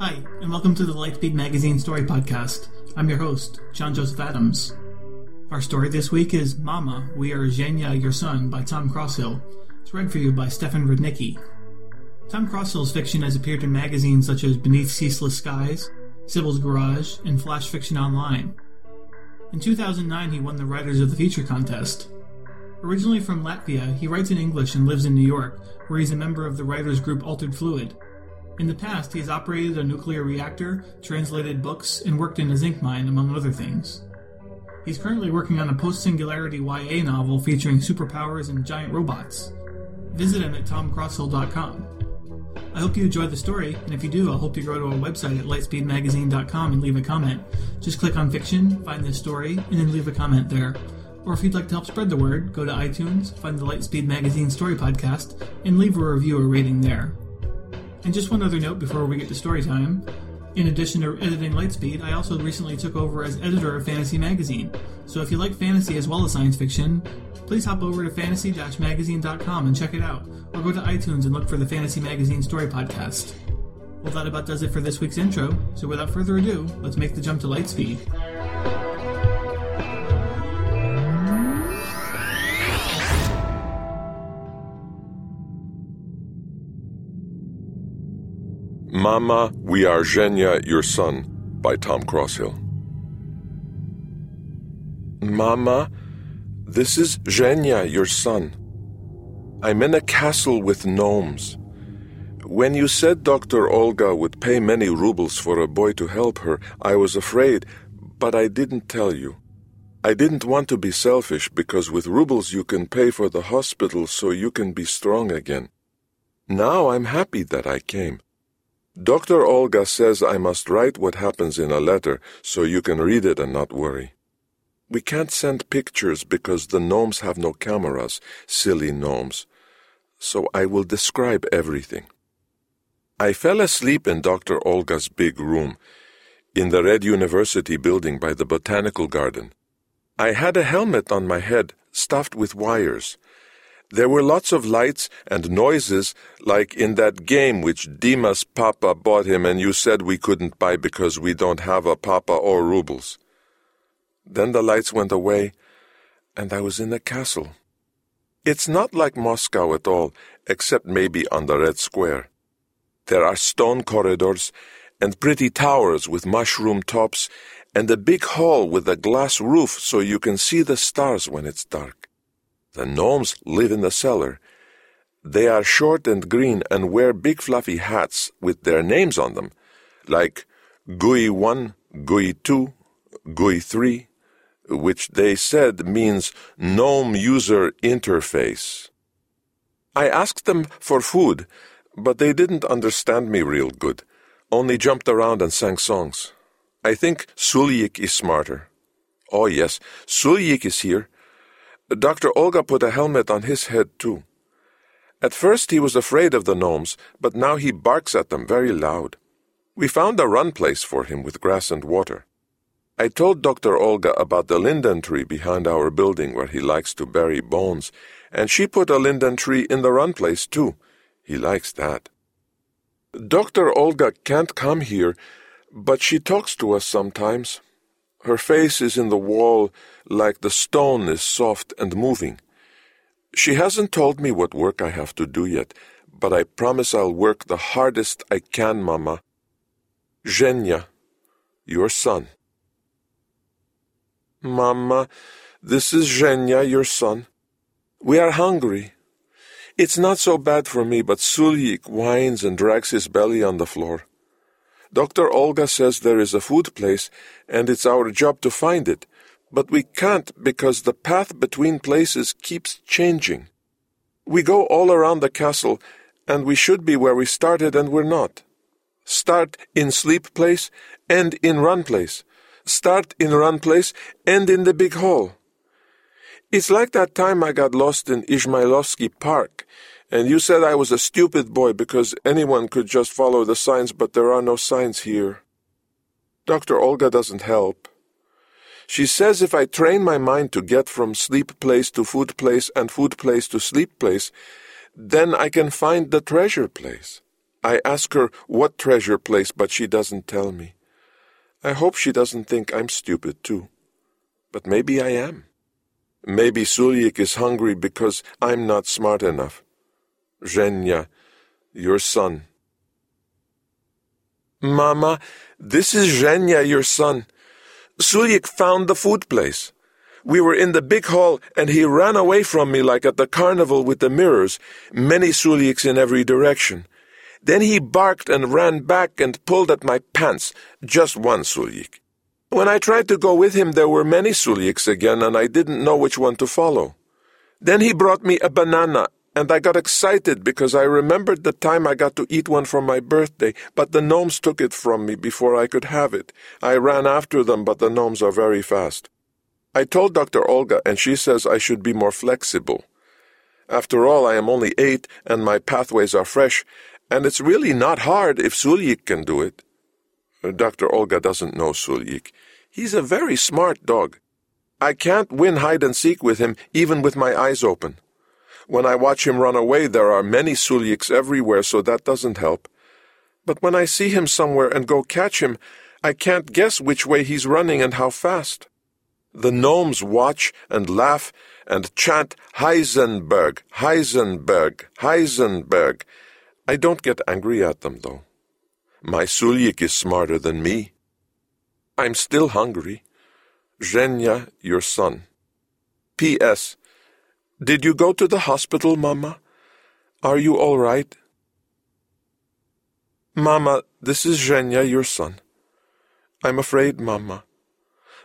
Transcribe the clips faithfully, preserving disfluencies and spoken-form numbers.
Hi, and welcome to the Lightspeed Magazine Story Podcast. I'm your host, John Joseph Adams. Our story this week is Mama, We Are Zhenya, Your Son by Tom Crosshill. It's read for you by Stefan Rudnicki. Tom Crosshill's fiction has appeared in magazines such as Beneath Ceaseless Skies, Sybil's Garage, and Flash Fiction Online. In two thousand nine, he won the Writers of the Future contest. Originally from Latvia, he writes in English and lives in New York, where he's a member of the writers group Altered Fluid. In the past, he has operated a nuclear reactor, translated books, and worked in a zinc mine, among other things. He's currently working on a post-singularity Y A novel featuring superpowers and giant robots. Visit him at Tom Crosshill dot com. I hope you enjoyed the story, and if you do, I hope you go to our website at Lightspeed Magazine dot com and leave a comment. Just click on Fiction, find this story, and then leave a comment there. Or if you'd like to help spread the word, go to iTunes, find the Lightspeed Magazine Story Podcast, and leave a review or rating there. And just one other note before we get to story time. In addition to editing Lightspeed, I also recently took over as editor of Fantasy Magazine. So if you like fantasy as well as science fiction, please hop over to fantasy magazine dot com and check it out, or go to iTunes and look for the Fantasy Magazine Story Podcast. Well, that about does it for this week's intro, so without further ado, let's make the jump to Lightspeed. Mama, We Are Zhenya, Your Son, by Tom Crosshill. Mama, this is Zhenya, your son. I'm in a castle with gnomes. When you said Doctor Olga would pay many rubles for a boy to help her, I was afraid, but I didn't tell you. I didn't want to be selfish, because with rubles you can pay for the hospital so you can be strong again. Now I'm happy that I came. Doctor Olga says I must write what happens in a letter so you can read it and not worry. We can't send pictures because the gnomes have no cameras, silly gnomes. So I will describe everything. I fell asleep in Doctor Olga's big room, in the Red University building by the Botanical Garden. I had a helmet on my head, stuffed with wires. There were lots of lights and noises, like in that game which Dima's papa bought him and you said we couldn't buy because we don't have a papa or rubles. Then the lights went away, and I was in a castle. It's not like Moscow at all, except maybe on the Red Square. There are stone corridors and pretty towers with mushroom tops and a big hall with a glass roof so you can see the stars when it's dark. The gnomes live in the cellar. They are short and green and wear big fluffy hats with their names on them, like G U I one, G U I two, G U I three, which they said means Gnome User Interface. I asked them for food, but they didn't understand me real good, only jumped around and sang songs. I think Sulyik is smarter. Oh yes, Sulyik is here. Doctor Olga put a helmet on his head, too. At first he was afraid of the gnomes, but now he barks at them very loud. We found a run place for him with grass and water. I told Doctor Olga about the linden tree behind our building where he likes to bury bones, and she put a linden tree in the run place, too. He likes that. Doctor Olga can't come here, but she talks to us sometimes. Her face is in the wall like the stone is soft and moving. She hasn't told me what work I have to do yet, but I promise I'll work the hardest I can, Mama. Zhenya, your son. Mama, this is Zhenya, your son. We are hungry. It's not so bad for me, but Sulyik whines and drags his belly on the floor. Doctor Olga says there is a food place, and it's our job to find it, but we can't because the path between places keeps changing. We go all around the castle, and we should be where we started, and we're not. Start in sleep place, end in run place. Start in run place, end in the big hall. It's like that time I got lost in Ismailovsky Park, and you said I was a stupid boy because anyone could just follow the signs, but there are no signs here. Doctor Olga doesn't help. She says if I train my mind to get from sleep place to food place and food place to sleep place, then I can find the treasure place. I ask her what treasure place, but she doesn't tell me. I hope she doesn't think I'm stupid, too. But maybe I am. Maybe Sulyik is hungry because I'm not smart enough. Zhenya, your son. Mama, this is Zhenya, your son. Sulyik found the food place. We were in the big hall, and he ran away from me like at the carnival with the mirrors, many Sulyiks in every direction. Then he barked and ran back and pulled at my pants, just one Sulyik. When I tried to go with him, there were many Sulyiks again, and I didn't know which one to follow. Then he brought me a banana, and I got excited because I remembered the time I got to eat one for my birthday, but the gnomes took it from me before I could have it. I ran after them, but the gnomes are very fast. I told Doctor Olga, and she says I should be more flexible. After all, I am only eight, and my pathways are fresh, and it's really not hard if Sulyik can do it. Doctor Olga doesn't know Sulyik. He's a very smart dog. I can't win hide-and-seek with him, even with my eyes open. When I watch him run away, there are many Sulyiks everywhere, so that doesn't help. But when I see him somewhere and go catch him, I can't guess which way he's running and how fast. The gnomes watch and laugh and chant Heisenberg, Heisenberg, Heisenberg. I don't get angry at them, though. My Sulyik is smarter than me. I'm still hungry. Zhenya, your son. P S Did you go to the hospital, Mama? Are you all right? Mama, this is Zhenya, your son. I'm afraid, Mama.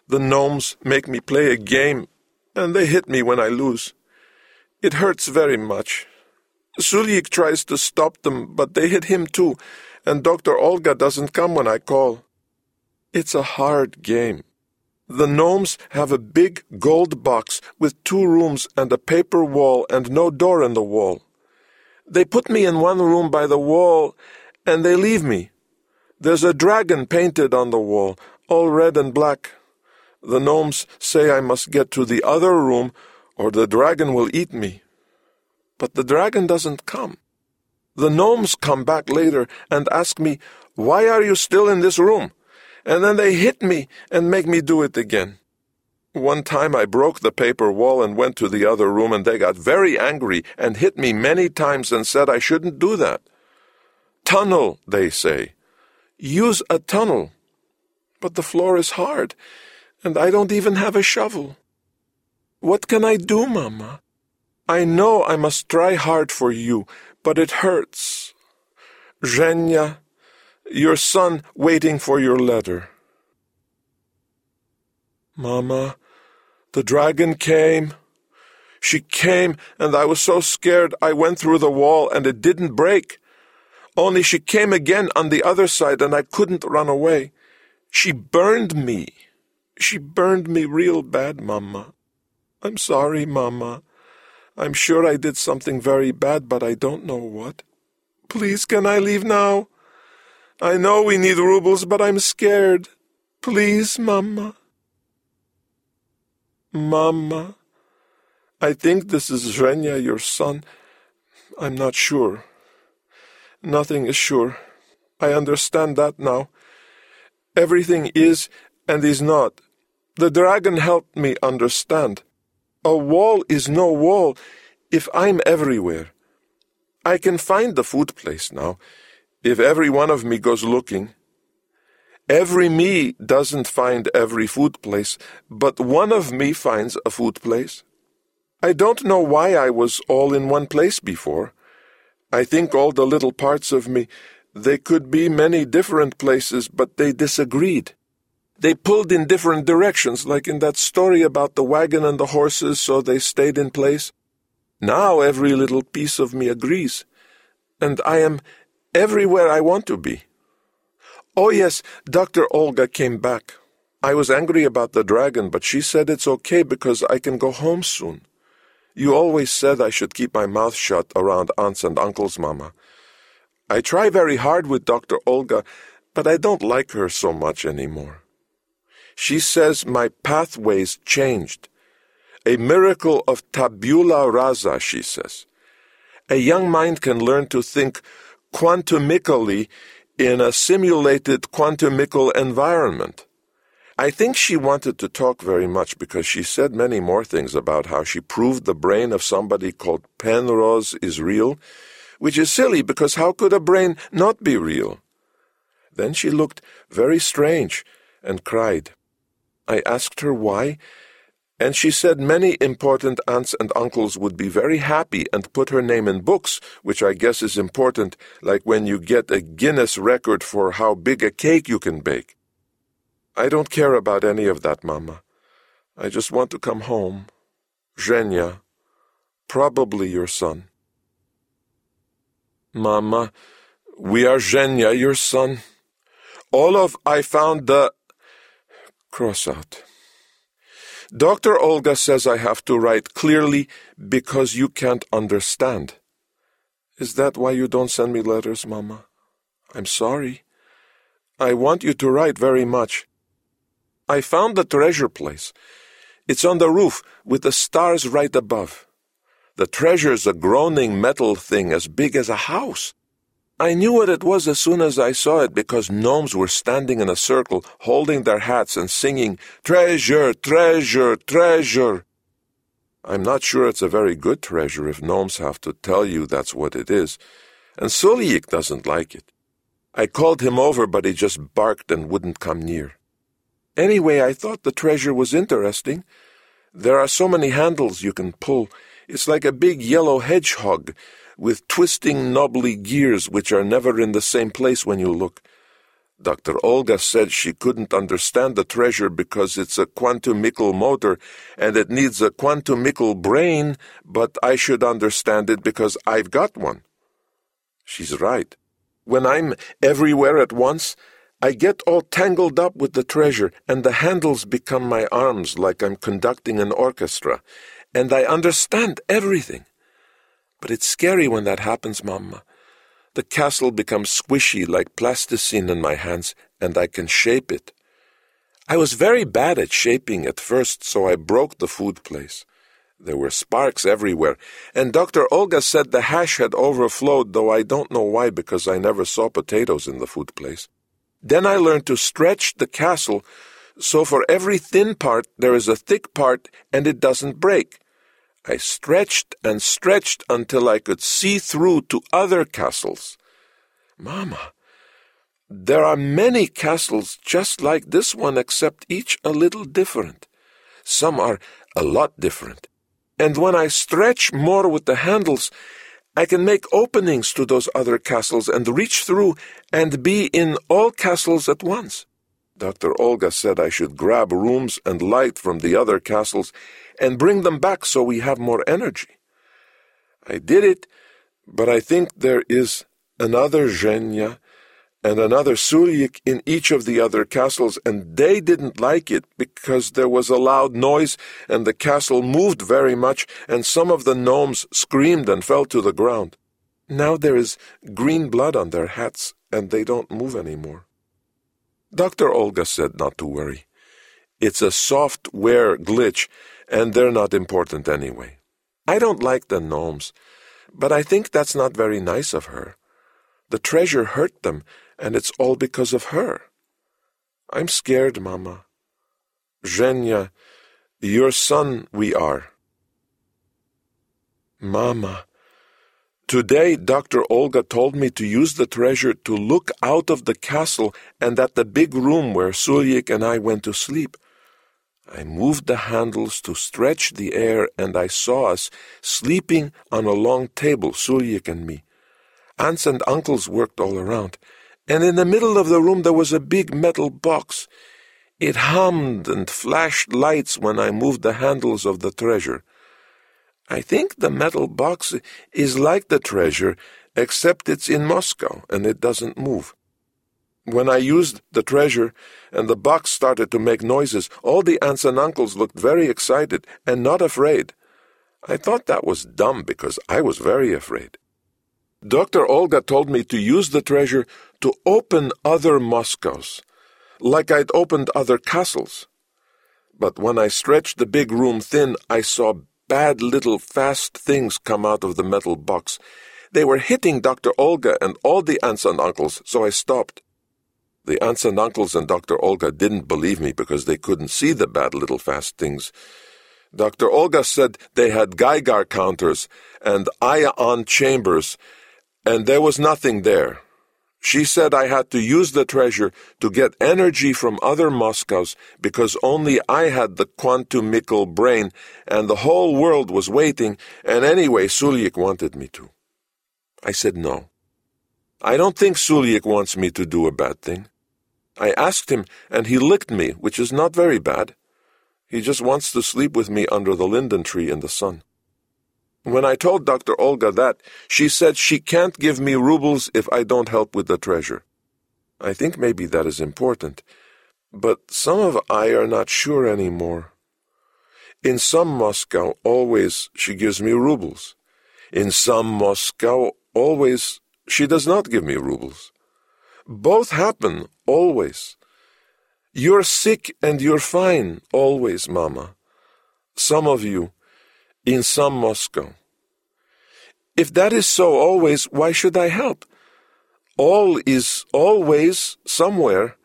The gnomes make me play a game, and they hit me when I lose. It hurts very much. Sulyik tries to stop them, but they hit him too, and Doctor Olga doesn't come when I call. It's a hard game. The gnomes have a big gold box with two rooms and a paper wall and no door in the wall. They put me in one room by the wall, and they leave me. There's a dragon painted on the wall, all red and black. The gnomes say I must get to the other room, or the dragon will eat me. But the dragon doesn't come. The gnomes come back later and ask me, "Why are you still in this room?" And then they hit me and make me do it again. One time I broke the paper wall and went to the other room, and they got very angry and hit me many times and said I shouldn't do that. Tunnel, they say. Use a tunnel. But the floor is hard, and I don't even have a shovel. What can I do, Mama? I know I must try hard for you, but it hurts. Zhenya, your son waiting for your letter. Mama, the dragon came. She came, and I was so scared I went through the wall, and it didn't break. Only she came again on the other side, and I couldn't run away. She burned me. She burned me real bad, Mama. I'm sorry, Mama. I'm sure I did something very bad, but I don't know what. Please, can I leave now? I know we need rubles, but I'm scared. Please, Mama. Mama, I think this is Zhenya, your son. I'm not sure. Nothing is sure. I understand that now. Everything is and is not. The dragon helped me understand. A wall is no wall if I'm everywhere. I can find the food place now, if every one of me goes looking. Every me doesn't find every food place, but one of me finds a food place. I don't know why I was all in one place before. I think all the little parts of me, they could be many different places, but they disagreed. They pulled in different directions, like in that story about the wagon and the horses, so they stayed in place. Now every little piece of me agrees, and I am everywhere I want to be. Oh yes, Doctor Olga came back. I was angry about the dragon, but she said it's okay because I can go home soon. You always said I should keep my mouth shut around aunts and uncles, Mama. I try very hard with Doctor Olga, but I don't like her so much anymore. She says my pathways changed. A miracle of tabula rasa, she says. A young mind can learn to think quantumically in a simulated quantumical environment. I think she wanted to talk very much because she said many more things about how she proved the brain of somebody called Penrose is real, which is silly because how could a brain not be real? Then she looked very strange and cried. I asked her why, and she said many important aunts and uncles would be very happy and put her name in books, which I guess is important, like when you get a Guinness record for how big a cake you can bake. I don't care about any of that, Mama. I just want to come home. Zhenya, probably your son. Mama, we are Zhenya, your son. All of I found the... Cross out. Doctor Olga says I have to write clearly because you can't understand. Is that why you don't send me letters, Mama? I'm sorry. I want you to write very much. I found the treasure place. It's on the roof with the stars right above. The treasure's a groaning metal thing as big as a house. I knew what it was as soon as I saw it because gnomes were standing in a circle, holding their hats and singing, "Treasure, treasure, treasure." I'm not sure it's a very good treasure if gnomes have to tell you that's what it is, and Sulyik doesn't like it. I called him over, but he just barked and wouldn't come near. Anyway, I thought the treasure was interesting. There are so many handles you can pull. It's like a big yellow hedgehog, with twisting knobbly gears which are never in the same place when you look. Doctor Olga said she couldn't understand the treasure because it's a quantumical motor and it needs a quantumical brain, but I should understand it because I've got one. She's right. When I'm everywhere at once, I get all tangled up with the treasure and the handles become my arms like I'm conducting an orchestra, and I understand everything. But it's scary when that happens, Mama. The castle becomes squishy like plasticine in my hands, and I can shape it. I was very bad at shaping at first, so I broke the food place. There were sparks everywhere, and Doctor Olga said the hash had overflowed, though I don't know why because I never saw potatoes in the food place. Then I learned to stretch the castle, so for every thin part there is a thick part and it doesn't break. I stretched and stretched until I could see through to other castles. Mama, there are many castles just like this one, except each a little different. Some are a lot different. And when I stretch more with the handles, I can make openings to those other castles and reach through and be in all castles at once. Doctor Olga said I should grab rooms and light from the other castles and bring them back so we have more energy. I did it, but I think there is another Zhenya, and another Sulyik in each of the other castles, and they didn't like it because there was a loud noise and the castle moved very much, and some of the gnomes screamed and fell to the ground. Now there is green blood on their hats, and they don't move anymore." Doctor Olga said not to worry. It's a software glitch, and they're not important anyway. I don't like the gnomes, but I think that's not very nice of her. The treasure hurt them, and it's all because of her. I'm scared, Mama. Zhenya, your son we are. Mama, today Doctor Olga told me to use the treasure to look out of the castle and at the big room where Sulyik and I went to sleep. I moved the handles to stretch the air, and I saw us sleeping on a long table, Sulyik and me. Aunts and uncles worked all around, and in the middle of the room there was a big metal box. It hummed and flashed lights when I moved the handles of the treasure. I think the metal box is like the treasure, except it's in Moscow, and it doesn't move. When I used the treasure and the box started to make noises, all the aunts and uncles looked very excited and not afraid. I thought that was dumb because I was very afraid. Doctor Olga told me to use the treasure to open other Moscows, like I'd opened other castles. But when I stretched the big room thin, I saw bad little fast things come out of the metal box. They were hitting Doctor Olga and all the aunts and uncles, so I stopped. The aunts and uncles and Doctor Olga didn't believe me because they couldn't see the bad little fast things. Doctor Olga said they had Geiger counters and ion chambers, and there was nothing there. She said I had to use the treasure to get energy from other Moscows because only I had the quantumical brain and the whole world was waiting, and anyway Sulyik wanted me to. I said no. I don't think Sulyik wants me to do a bad thing. I asked him, and he licked me, which is not very bad. He just wants to sleep with me under the linden tree in the sun. When I told Doctor Olga that, she said she can't give me rubles if I don't help with the treasure. I think maybe that is important, but some of I are not sure anymore. In some Moscow, always she gives me rubles. In some Moscow, always she does not give me rubles. Both happen, always. You're sick and you're fine, always, Mama. Some of you, in some Moscow. If that is so always, why should I help? All is always somewhere,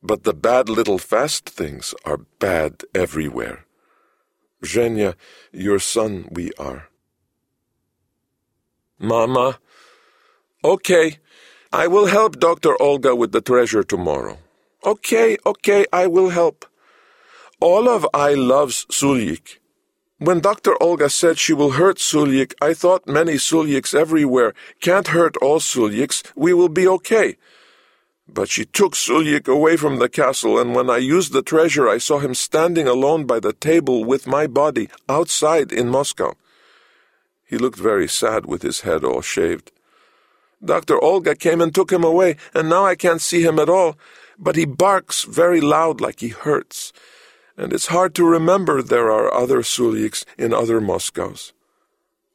but the bad little fast things are bad everywhere. Zhenya, your son we are. Mama, okay, I will help Doctor Olga with the treasure tomorrow. Okay, okay, I will help. All of I loves Sulyik. When Doctor Olga said she will hurt Sulyik, I thought many Sulyiks everywhere. Can't hurt all Sulyiks, we will be okay. But she took Sulyik away from the castle, and when I used the treasure, I saw him standing alone by the table with my body, outside in Moscow. He looked very sad with his head all shaved. Doctor Olga came and took him away, and now I can't see him at all, but he barks very loud like he hurts, and it's hard to remember there are other Sulyiks in other Moscows.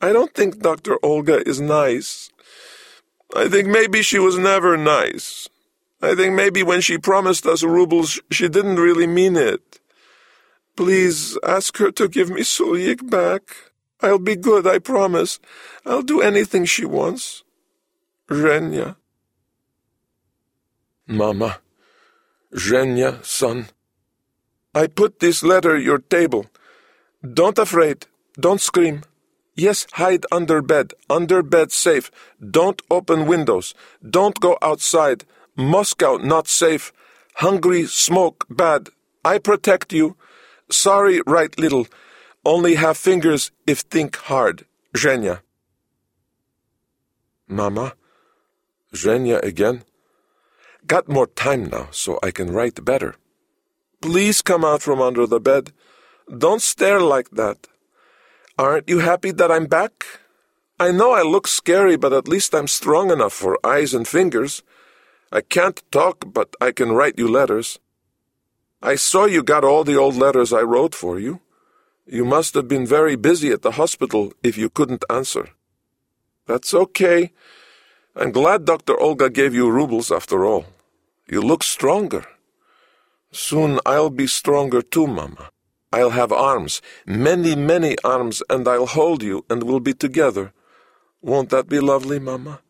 I don't think Doctor Olga is nice. I think maybe she was never nice. I think maybe when she promised us rubles, she didn't really mean it. Please ask her to give me Sulyik back. I'll be good, I promise. I'll do anything she wants. Zhenya. Mama. Zhenya, son. I put this letter your table. Don't afraid. Don't scream. Yes, hide under bed. Under bed safe. Don't open windows. Don't go outside. Moscow not safe. Hungry smoke bad. I protect you. Sorry, right little. Only have fingers if think hard. Zhenya. Mama. Zhenya again. Got more time now, so I can write better. Please come out from under the bed. Don't stare like that. Aren't you happy that I'm back? I know I look scary, but at least I'm strong enough for eyes and fingers. I can't talk, but I can write you letters. I saw you got all the old letters I wrote for you. You must have been very busy at the hospital if you couldn't answer. That's okay. I'm glad Doctor Olga gave you rubles after all. You look stronger. Soon I'll be stronger too, Mama. I'll have arms, many, many arms, and I'll hold you and we'll be together. Won't that be lovely, Mama?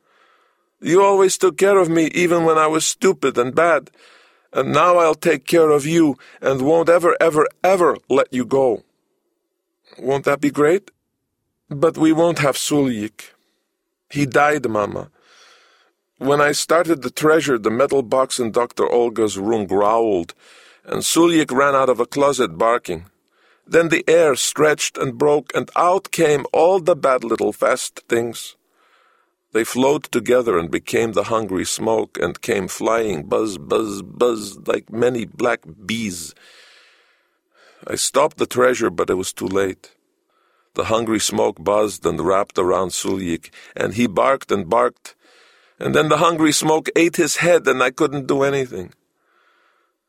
You always took care of me even when I was stupid and bad, and now I'll take care of you and won't ever, ever, ever let you go. Won't that be great? But we won't have Sulyik. He died, Mama. When I started the treasure, the metal box in Doctor Olga's room growled, and Sulyik ran out of a closet barking. Then the air stretched and broke, and out came all the bad little fast things. They flowed together and became the hungry smoke, and came flying, buzz, buzz, buzz, like many black bees. I stopped the treasure, but it was too late. The hungry smoke buzzed and wrapped around Sulyik, and he barked and barked, and then the hungry smoke ate his head, and I couldn't do anything.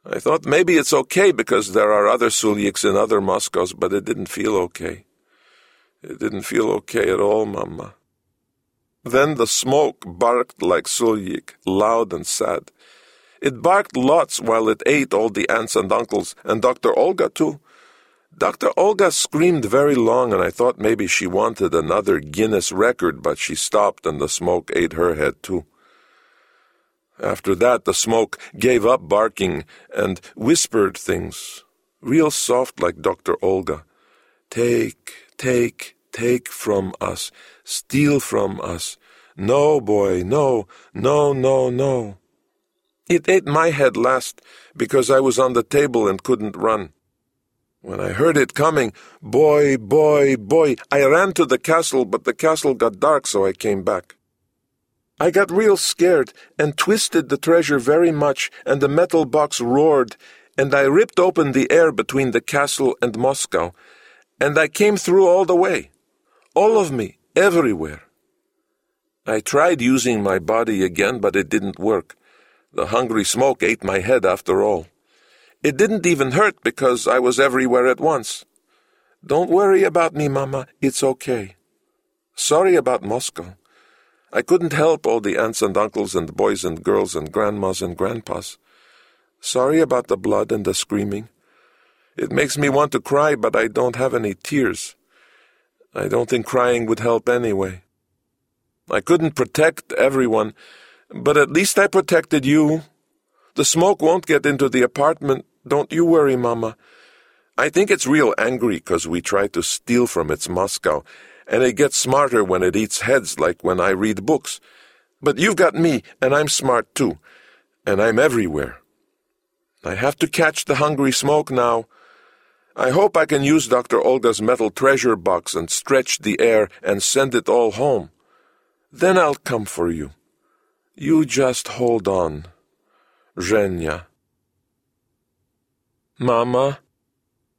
I thought maybe it's okay because there are other Sulyiks in other Moscows, but it didn't feel okay. It didn't feel okay at all, Mama. Then the smoke barked like Sulyik, loud and sad. It barked lots while it ate all the aunts and uncles, and Doctor Olga, too. Doctor Olga screamed very long, and I thought maybe she wanted another Guinness record, but she stopped, and the smoke ate her head, too. After that, the smoke gave up barking and whispered things, real soft like Doctor Olga. Take, take, take from us, steal from us. No, boy, no, no, no, no. It ate my head last because I was on the table and couldn't run. When I heard it coming, boy, boy, boy, I ran to the castle, but the castle got dark, so I came back. I got real scared and twisted the treasure very much, and the metal box roared, and I ripped open the air between the castle and Moscow, and I came through all the way, all of me, everywhere. I tried using my body again, but it didn't work. The hungry smoke ate my head after all. It didn't even hurt because I was everywhere at once. Don't worry about me, Mama. It's okay. Sorry about Moscow. I couldn't help all the aunts and uncles and boys and girls and grandmas and grandpas. Sorry about the blood and the screaming. It makes me want to cry, but I don't have any tears. I don't think crying would help anyway. I couldn't protect everyone, but at least I protected you. The smoke won't get into the apartment. Don't you worry, Mama. I think it's real angry because we try to steal from its Moscow, and it gets smarter when it eats heads like when I read books. But you've got me, and I'm smart too, and I'm everywhere. I have to catch the hungry smoke now. I hope I can use Doctor Olga's metal treasure box and stretch the air and send it all home. Then I'll come for you. You just hold on, Zhenya. Mama,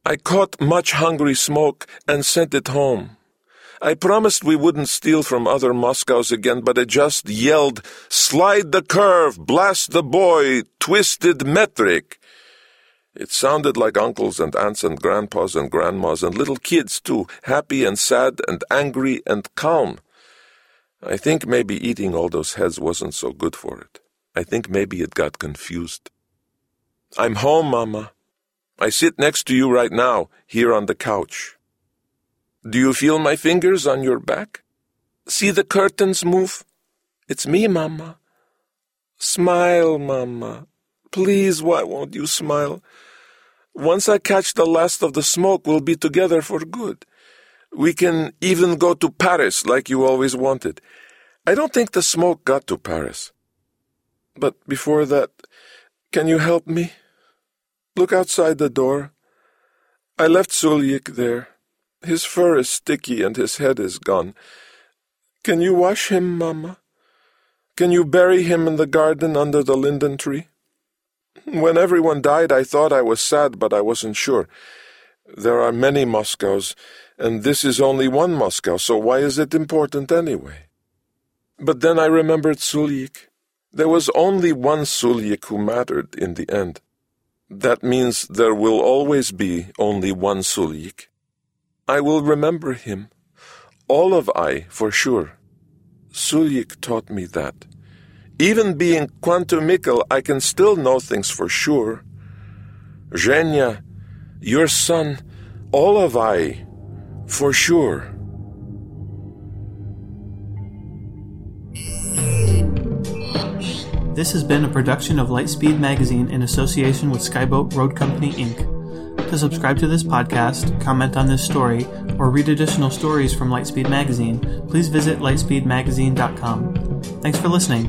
I caught much hungry smoke and sent it home. I promised we wouldn't steal from other Moscows again, but it just yelled, "Slide the curve, blast the boy, twisted metric." It sounded like uncles and aunts and grandpas and grandmas and little kids too, happy and sad and angry and calm. I think maybe eating all those heads wasn't so good for it. I think maybe it got confused. I'm home, Mama. I sit next to you right now, here on the couch. Do you feel my fingers on your back? See the curtains move? It's me, Mama. Smile, Mama. Please, why won't you smile? Once I catch the last of the smoke, we'll be together for good. We can even go to Paris like you always wanted. I don't think the smoke got to Paris. But before that, can you help me? Look outside the door. I left Sulyik there. His fur is sticky and his head is gone. Can you wash him, Mama? Can you bury him in the garden under the linden tree? When everyone died, I thought I was sad, but I wasn't sure. There are many Moscows, and this is only one Moscow, so why is it important anyway? But then I remembered Sulyik. There was only one Sulyuk who mattered in the end. That means there will always be only one Sulyuk. I will remember him. All of I, for sure. Sulyuk taught me that. Even being quantumical, I can still know things for sure. Zhenya, your son, all of I, for sure. This has been a production of Lightspeed Magazine in association with Skyboat Road Company, Incorporated. To subscribe to this podcast, comment on this story, or read additional stories from Lightspeed Magazine, please visit lightspeed magazine dot com. Thanks for listening.